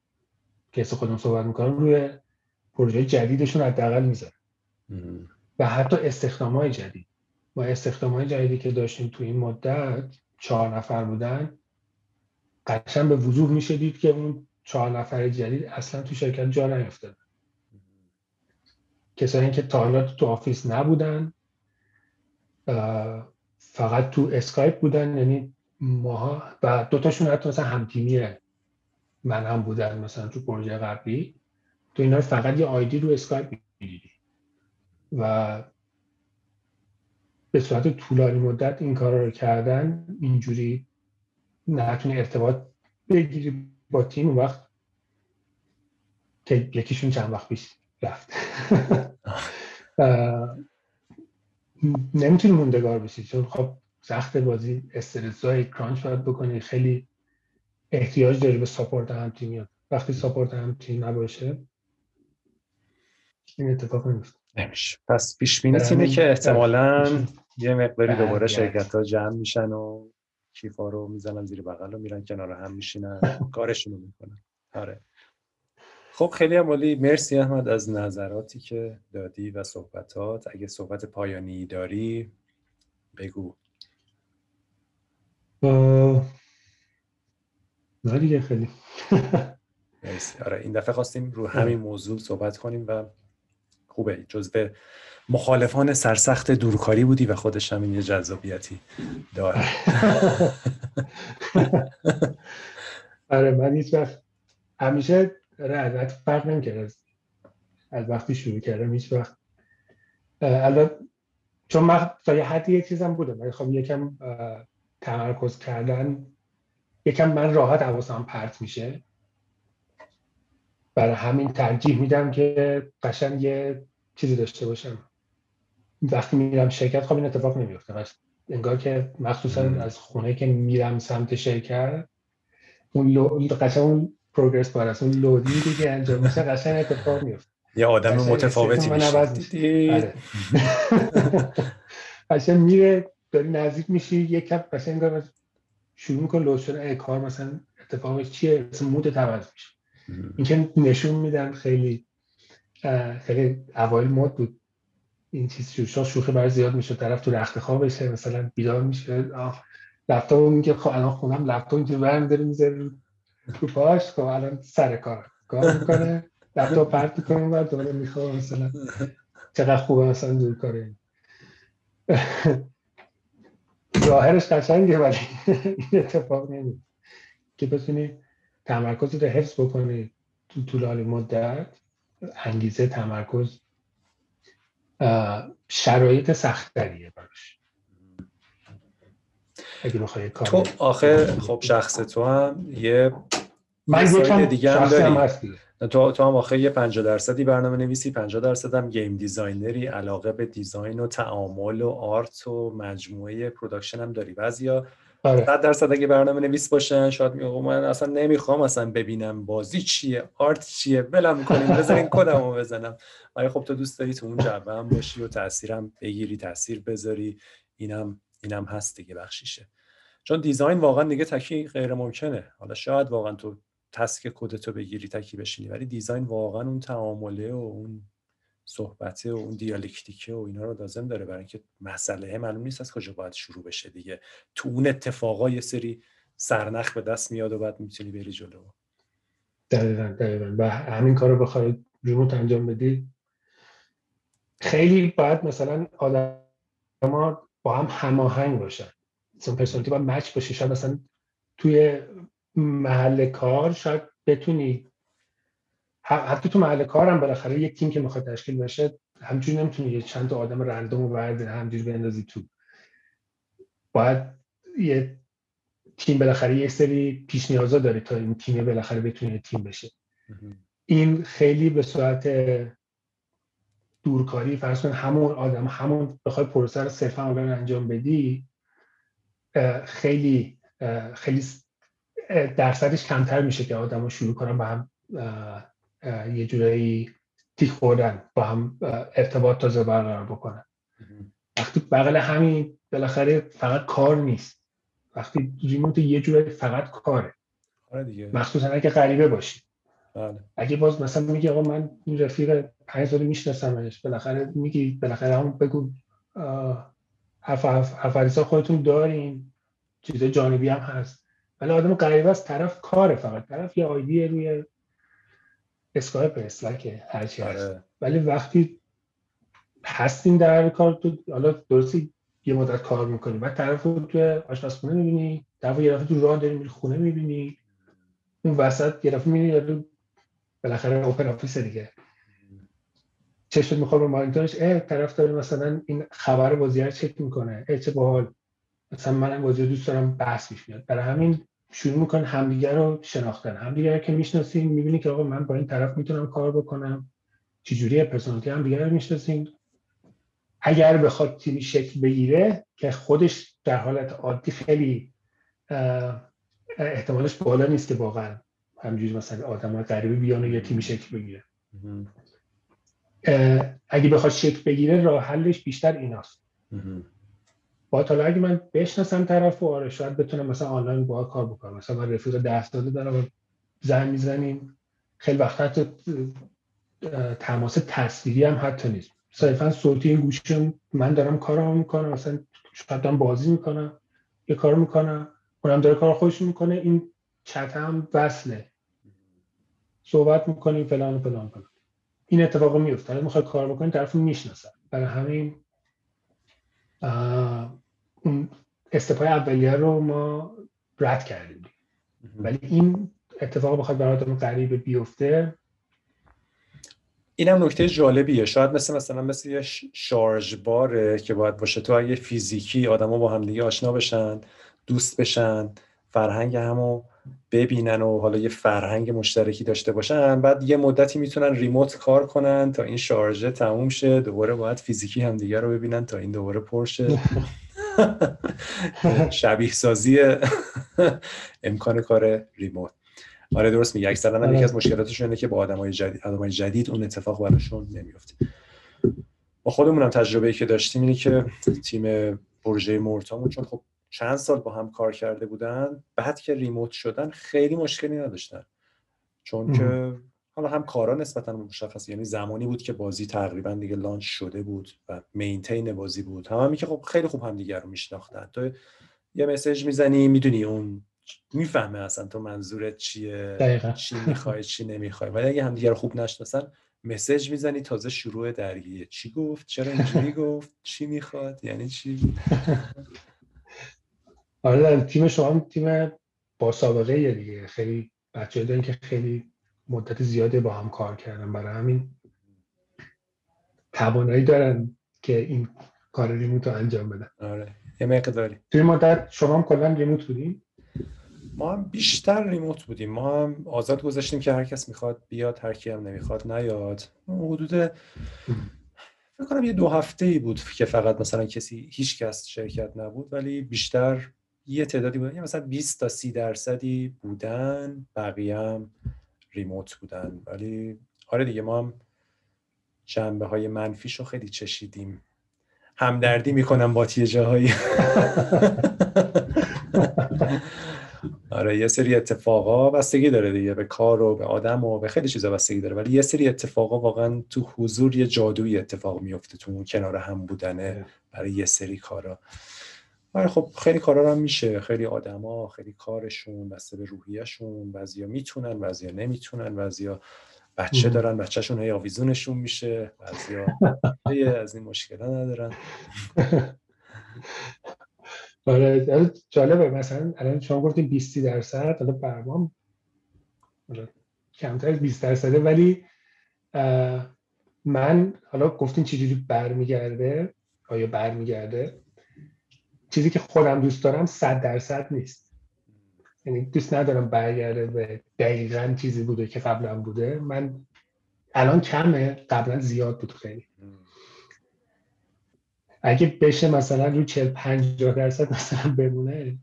کیس خودم صحبت میکنم، روی پروژه جدیدشون حداقل میذارن و حتی استخدام‌های جدید. ما استخدام‌های جدیدی که داشتیم تو این مدت چهار نفر بودن، قشنگ به وضوح میشه دید که اون چهار نفر جدید اصلا تو شرکت جا نیافتادن. کسایی که تا حالا تو آفیس نبودن، فقط تو اسکایپ بودن، یعنی ماها و دوتاشون حتی مثلا همتیمیه من هم بودن مثلا تو پروژه قبلی. تو اینا فقط یه آیدی رو اسکایپ میدیدی و به صورت طولانی مدت این کار رو کردن، اینجوری نتونی ارتباط بگیری با تیم. اون وقت که یکیشون چند وقت پیش رفت نمیتونی موندگار بشی، چون خب سخت بازی، استرس‌های کرانچ باید بکنی، خیلی احتیاج داری به ساپورت هم تیمی. وقتی ساپورت هم تیم نباشه این اتفاق نمیفته، نمیشه. پس پیش بینی اینه که احتمالاً یه مقداری دوباره شرکت‌ها جمع میشن و کیفا رو میزنن زیر بغل و میرن کنار هم میشینن کارشون رو میکنن. آره خب خیلی عالی، مرسی احمد از نظراتی که دادی و صحبتات. اگه صحبت پایانی داری بگو. آه... نه دیگه خیلی مرسی. آره این دفعه خواستیم رو همین موضوع صحبت کنیم و خوبه جزو مخالفان سرسخت دورکاری بودی و خودش هم این یه جذابیتی داره. آره من هیچ وقت همیشه رعایت فرق نمی‌کنه از وقتی شروع کردم، هیچ وقت البته چون من تا یه حدی یه چیزم بوده، ولی خب یکم تمرکز کردن یکم من راحت حواسم پرت میشه، برای همین ترجیح میدم که قشنگ یه چیزی داشته باشم. وقتی میرم شرکت خب این اتفاق نمیفته، انگار که مخصوصا از خونه که میرم سمت شرکت اون لو... قشنگ اون پروگرس بار است، اون لودینگی که انجام میشه قشنگ اتفاق میفته، یه آدم متفاوتی میشه. قشنگ میره داری نزدیک میشی یک کپ قشنگ انگار شروع میکنه لود شدن کار، مثلا اتفاقش چیه، مثلا مود تماس میشه. این که نشون میدن خیلی خیلی اوایل مود بود این چیز، شوخی شوخی برای زیاد میشه، طرف تو رخت خوابشه مثلا بیدار میشه لپتاپ میگه خب الان خودم لپتاپ اینجوری برمی داره میذاره رو پاش، خب الان سر کار کار میکنه لپتاپ پرت میکنه بعد دوباره میخوام مثلا چقدر خوبه مثلا دور کاره. ظاهرش قشنگه ولی این اتفاق نمیفته که بتونی تمرکزت رو حفظ بکنی تو طولانی مدت، انگیزه، تمرکز، شرایط سخت‌تریه براش. اگه بخوای کار تو آخه خب شخص تو هم یه من یکم دیگه هم داری، تو تو هم آخه یه پنجاه درصدی برنامه‌نویسی، پنجاه درصد هم گیم دیزاینری، علاقه به دیزاین و تعامل و آرت و مجموعه پروداکشن هم داری. بعضیا صد درصد اگه برنامه‌نویس باشن شاید میگه من اصلا نمیخوام اصلا ببینم بازی چیه، آرت چیه، بلم کنیم بزنین کدمو بزنم. ولی خب تو دوست داری تو اون جعبه هم باشی و تاثیرم بگیری، تاثیر بذاری. اینم اینم هست دیگه بخشیشه، چون دیزاین واقعا دیگه تکی غیر ممکنه. حالا شاید واقعا تو تسک کدتو بگیری تکی بشینی، ولی دیزاین واقعا اون تعامله و اون صحبته و اون دیالکتیکه و اینا رو لازم داره، برای اینکه مسئله معلوم نیست از کجا باید شروع بشه دیگه. تو اون اتفاقا یه سری سرنخ به دست میاد و بعد میتونی بری جلو. دقیقاً دقیقاً. و همین کارو بخوای ریموت انجام بدی خیلی باید مثلا آدما با هم هماهنگ باشن، مثلا پرسونالیتی باید مچ بشه. شاید مثلا توی محل کار شاید بتونی، حتی تو محل کارم بالاخره یک تیم که میخواد تشکیل بشه همچون نمیتونی یه چند تا آدم رندوم رو برداری همجوری بندازی تو. باید یه تیم بالاخره یه سری پیش نیازا داره تا این تیم بالاخره بتونه تیم بشه. این خیلی به صورت دورکاری فرض کن همون آدم همون بخوای پروسه رو صرفا اون انجام بدی، خیلی خیلی درصدش کمتر میشه که آدمو شروع کنن با هم یه جورایی تیک خوردن، با هم ارتباط تازه برقرار بکنن. وقتی بغل همین بالاخره فقط کار نیست، وقتی ریموت یه جورایی فقط کاره. آره دیگه، مخصوصا اگه غریبه باشی. بله. اگه باز مثلا میگی آقا من این رفیق پنج ساله میشناسمش، بالاخره میگی بالاخره همون بگو حرف حفریسا خودتون دارین، چیز جانبی هم هست. ولی آدم غریبه است، طرف کاره فقط، طرف یه آیدی روی اسکایپ اسلک هر چی هست. ولی وقتی هستین در کار تو، حالا درستی یه مدت کار میکنی، بعد طرف رو توی آشپزخونه میبینی، طرف رو یه دفعه تو راه داری میری خونه میبینی، اون وسط یه دفعه میری یارو بالاخره اوپن آفیس دیگه، چشمت میخواد به مانیتورش، اه طرف داره مثلا این خبر بازی رو چک میکنه، اه چه باحال، مثلا منم بازی رو دوست دارم، بحث میش میاد. برای همین شروع میکنن همدیگه رو شناختن. همدیگه که میشناسین میبینی که آقا من با این طرف میتونم کار بکنم، چه جوریه پرسونالیتی همدیگه رو میشناسین. اگر بخواد تیمی شکل بگیره که خودش در حالت عادی خیلی احتمالش بالا نیست که واقعا همینجوری مثلا آدمای غریبه بیان و یه تیمی شکل بگیره. اگه بخواد شکل بگیره راه حلش بیشتر ایناست. با حالا اگه من بشناسم طرفو، آره شاید بتونم مثلا آنلاین باهاش کار بکنم. مثلا من رفیق ده ساله دارم، زنگ میزنیم، خیلی وقتا حتی تماس تصویری هم حتی نیست، صرفاً صوتی این گوشیم، من دارم کارم میکنم، مثلا دارم بازی میکنم، یه کار میکنم، اونم داره کار خودش میکنه، این چت هم وصله، صحبت میکنیم فلان و فلان کنیم. این اتفاق میفته. اگه میخوای کار بکنی طرفو میشناسه. برای همین اون استپای اولیه رو ما رد کردیم. ولی این اتفاق بخواد برای آدم غریبه بیفته، اینم نکته جالبیه. شاید مثل مثلا مثل یه شارژ باره که باید باشه. تو اگه فیزیکی آدما با هم دیگه آشنا بشن، دوست بشن، فرهنگ همو ببینن و حالا یه فرهنگ مشترکی داشته باشن، بعد یه مدتی میتونن ریموت کار کنن تا این شارژه تموم شه، دوباره باید فیزیکی هم دیگه رو ببینن تا این دوباره پر شه. شبیه سازی امکان کار ریموت. آره درست میگه. اکثرا هم یکی از مشکلاتشون اینه که با آدمای جدید آدمای جدید اون اتفاق براشون نمیفته. با خودمون هم تجربه‌ای که داشتیم اینه که تیم پروژه مورتامون چون خب چند سال با هم کار کرده بودن، بعد که ریموت شدن خیلی مشکلی نداشتن، چون ام. که حالا هم کارا نسبتاً مشخص، یعنی زمانی بود که بازی تقریبا دیگه لانچ شده بود و مینتین بازی بود، همین هم که خب خیلی خوب همدیگه رو میشناختن. تو یه مسیج میزنی میدونی اون میفهمه اصلا تو منظورت چیه، دقیقا. چی میخوای چی نمیخوای. ولی اگه همدیگه رو خوب نشناسن، مسیج میزنی تازه شروع درگیریه، چی گفت، چرا اینجوری گفت، چی میخواد، یعنی چی. آره تیم شما هم تیم با سابقه یه دیگه، خیلی بچه‌ها دارن که خیلی مدت زیاده با هم کار کردن، برای همین توانایی دارن که این کار ریموت رو انجام بدن. آره یه مقداری توی مدت شما هم کلا ریموت بودیم؟ ما هم بیشتر ریموت بودیم، ما هم آزاد گذاشتیم که هر کس میخواد بیاد، هر کی هم نمیخواد نیاد. حدود فکر کنم یه دو هفته‌ای بود که فقط مثلا کسی هیچ کس شرکت نبود، ولی بیشتر یه تعدادی بودن، مثلا بیست تا سی درصدی بودن، بقیه هم ریموت بودن. ولی آره دیگه ما هم جنبه های منفیشو خیلی چشیدیم. همدردی میکنم با یه جاهایی. آره یه سری اتفاقا بستگی داره دیگه، به کار و به آدم و به خیلی چیزا بستگی داره، ولی یه سری اتفاقا واقعا تو حضور یه جادویی اتفاق میفته، تو اون کنار هم بودنه برای یه سری کارا. آره خب خیلی کارا هم میشه، خیلی آدما، خیلی کارشون، بسته به روحیه‌شون، بعضیا میتونن، بعضیا نمیتونن، بعضیا بچه دارن، بچه‌شون هی آویزونشون میشه، بعضیا هی از این مشکلا ندارن. آره جالبه، مثلا الان شما گفتیم بیست درصد، حالا برام کمتر از بیست درصده، ولی من حالا گفتین چجوری برمیگرده، آیا برمیگرده؟ چیزی که خودم دوست دارم صد درصد نیست. یعنی دوست ندارم برگرده به دقیقاً چیزی بوده که قبلا بوده. من الان کمه، قبلا زیاد بود خیلی. اگه بشه مثلا رو چهل پنجاه درصد مثلا بمونه،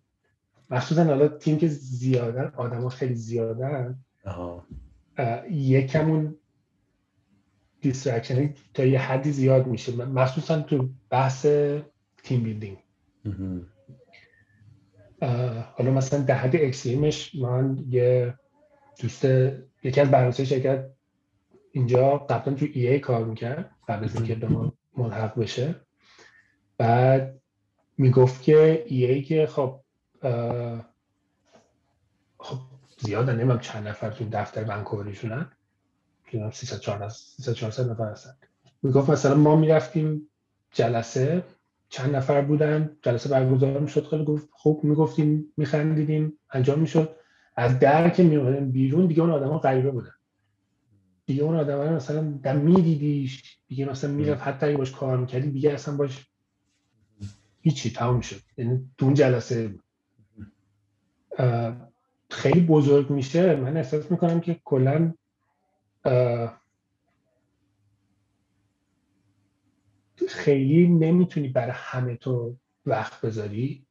مخصوصا حالا تیم که زیادن، آدما خیلی زیادن، آها یکمون دیسترکشن تا یه حدی زیاد میشه، مخصوصا تو بحث تیم بیلدینگ. حالا مثلا در حد اکستریمش، من یه دوست یکی از برنامه‌های شرکت اینجا قبلا تو ای ای کار میکرد قبل از اینکه به ما ملحق بشه، بعد میگفت که ای ای که خب خب زیاده، نمیم چند نفر تو دفتر ونکووریشونن، که سیصد چهارصد نفر هستن. میگفت مثلا ما میرفتیم جلسه، چند نفر بودن، جلسه برگزار میشد، خیلی گفت خوب میگفتیم، میخندیدیم، انجام میشد. از در که میومدیم بیرون دیگه اون آدما غریبه بودن، دیگه اون آدما رو مثلا دم میدیدیش، دیگه مثلا میرفت حتی اگه باش کار میکردی دیگه اصلا باش هیچی، تموم شد. یعنی تو اون جلسه خیلی بزرگ میشه. من احساس میکنم که کلا خیلی نمیتونی برای همه تو وقت بذاری،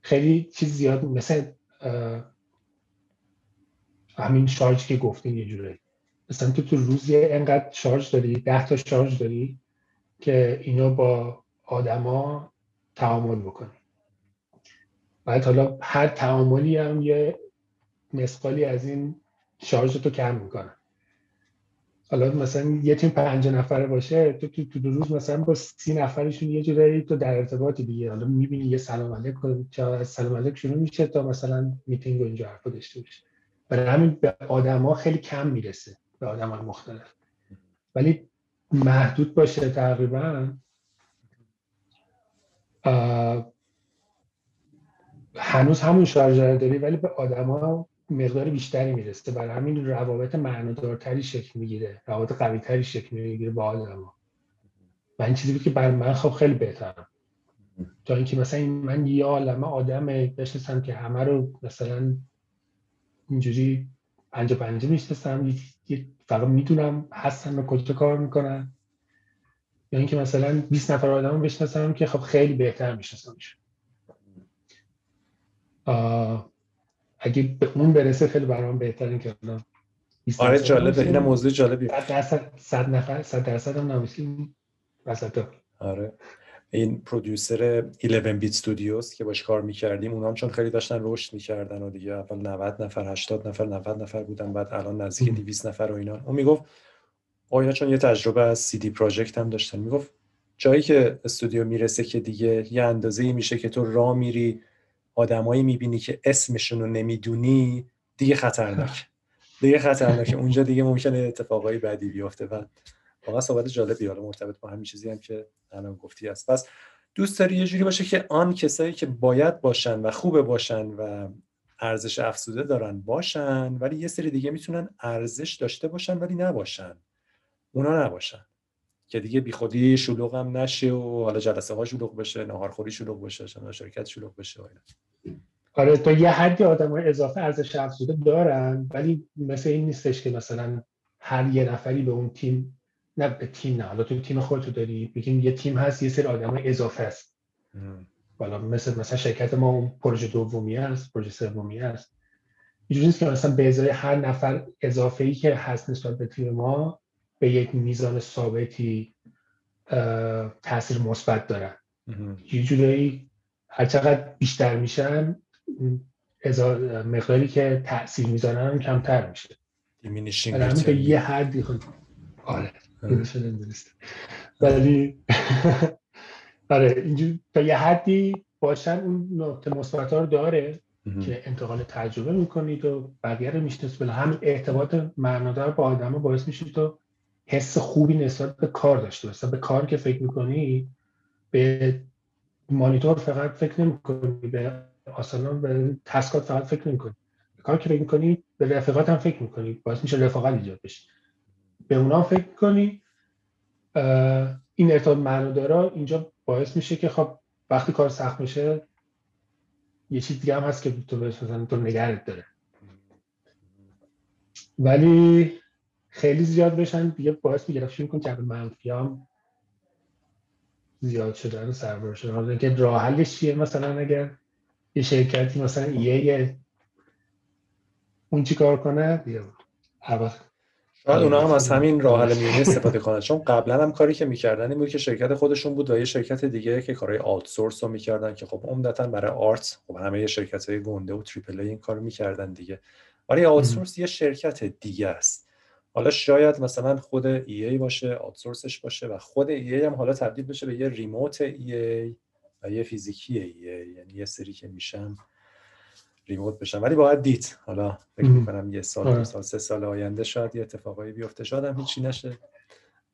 خیلی چیز زیاد، مثل همین شارژ که گفتین، یه جوره مثلا تو تو روزی انقدر شارژ داری، ده تا شارژ داری که اینو با آدما تعامل بکنی. بعد حالا هر تعاملی هم یه مثقالی از این شارژ تو کم میکنه. حالا مثلا یه تیم پنج نفره باشه، تو تو تو دو روز مثلا با سی نفرشون یه جوری تو در ارتباطی دیگه. حالا میبینی یه سلام علیکم، چه سلام علیکم شروع میشه تا مثلا میتینگ و اینجا حرفا داشته باشه. برای همین به آدما خیلی کم میرسه، به آدما مختلف. ولی محدود باشه تقریبا هنوز همون شارژر داری، ولی به آدما مقدار بیشتری میرسه. برای همین روابط معنادارتری شکل میگیره، روابط قویتری شکل میگیره با آدما. و این چیزی بود که برای من خب خیلی بهترم، تا اینکه مثلا من یه عالمه آدمه بشناسم که همه رو مثلا اینجوری پنجا پنجا میشناسم، فقط میدونم هستن و کجا کار میکنن، یا اینکه مثلا بیست نفر آدمو بشناسم که خب خیلی بهتر میشناسمشون. اگه به اون برسه خیلی برام بهترین که الان. آره جالبه، این موضوع جالبیه. صد نفر، صد درصد هم نمیشیم وسطا. آره این پرودیوسر یازده بیت استودیوز که باش کار می‌کردیم، اونام چون خیلی داشتن رشد می‌کردن و دیگه اول نود نفر، هشتاد نفر، نود نفر بودن، بعد الان نزدیک دویست نفر و اینا. اون میگفت آیا چون یه تجربه از سی دی پراجکت هم داشتن، میگفت جایی که استودیو میرسه که دیگه یه اندازه‌ای میشه که تو راه میری، آدمایی میبینی که اسمشون رو نمیدونی، دیگه خطرناک، دیگه خطرناکه اونجا، دیگه ممکنه اتفاقای بدی بیفته. و واقعا صحبت جالبی، حالا مرتبط با همین چیزی هم که الان گفتی است. پس دوست داری یه جوری باشه که آن کسایی که باید باشن و خوبه باشن و ارزش افزوده دارن باشن، ولی یه سری دیگه میتونن ارزش داشته باشن ولی نباشن، اونا نباشن که دیگه بیخودی شلوغ هم نشه و حالا جلسه ها شلوغ بشه، ناهارخوری شلوغ بشه، شما شرکت شلوغ بشه. آره تا یه حدی آدمای اضافه ارزش افزوده دارن، ولی مثل این نیستش که مثلا هر یه نفری به اون تیم، نه به تیم، نه حالا تو تیم خودتو داری، بگیم یه تیم هست یه سری آدمای اضافه است. حالا مثلا مثلا شرکت ما اون پروژه دومی است، پروژه سومی است. اینجوری نیست که مثلا به ازای هر نفر اضافه‌ای که هست نسبت به تیم ما به یک میزان ثابتی تاثیر مثبت دارن. یه جورایی هر چقدر بیشتر میشن، مقداری که تاثیر میذارن هم کمتر میشه. دیمینیشینگ ریترن. همین تا یه حدی خود. آره. ولی آره اینجوری تا یه حدی باشن، اون نقطه مثبت‌ها رو داره که انتقال تجربه میکنید و بقیه رو میشناسید. بله همین ارتباط معنادار با آدما باعث میشه تو حس خوبی نسبت به کار داشته باشی. به کار که فکر میکنی، به مانیتور فقط فکر نمیکنی، به آسانا، به تسکات فقط فکر نمیکنی، به کار که فکر میکنی به رفیقات هم فکر میکنی، باعث میشه رفاقت ایجاد بشه، به اونا فکر میکنی. این ارتباط معنادارا اینجا باعث میشه که خب وقتی کار سخت میشه یه چیز دیگه هم هست که تو بهش مثلا تو نگرت داره، ولی خیلی زیاد بشن دیگه باعث میگرفت شروع کن که منفی هم زیاد شدن و سربار شدن. که راه حلش چیه؟ مثلا اگر یه شرکتی مثلا ایه اون چی کار کنه دیگه عوض شاید اونا هم از همین راه حل میونه استفاده کنند، چون قبلا هم کاری که میکردن این بود که شرکت خودشون بود و یه شرکت دیگه که کارهای آوتسورس رو میکردن که خب عمدتاً برای آرت خب همه شرکت های گنده و تریپل ای این کارو میکردن دیگه، ولی آوتسورس یه شرکت دیگه است. حالا شاید مثلا خود ای ای باشه، آوتسورسش باشه و خود ای ای هم حالا تبدیل بشه به یه ریموت ای ای و یه فیزیکی ای ای، یعنی یه سری که میشم ریموت بشن. ولی باید دید حالا فکر می‌کنم یه سال دو سال سه سال آینده شاید یه اتفاقایی بیفته، شاید هم هیچی نشه،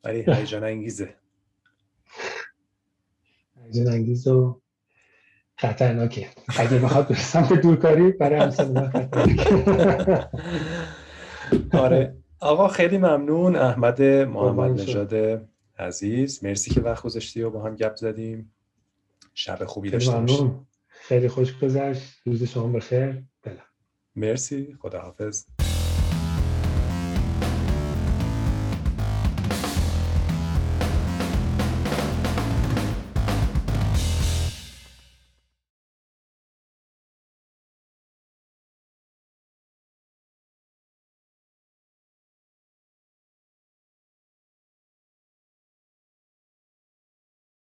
ولی هیجان انگیزه، هیجان انگیز و خطرناکه. اگه بخواد به سمت دورکاری برای همسایه‌ها خطرناکه. آره آقا خیلی ممنون احمد محمد نژاد عزیز، مرسی که وقت گذاشتی و با هم گپ زدیم. شب خوبی داشته باشید. خیلی خوش گذشت. روز شما بخیر. بله. مرسی. خداحافظ.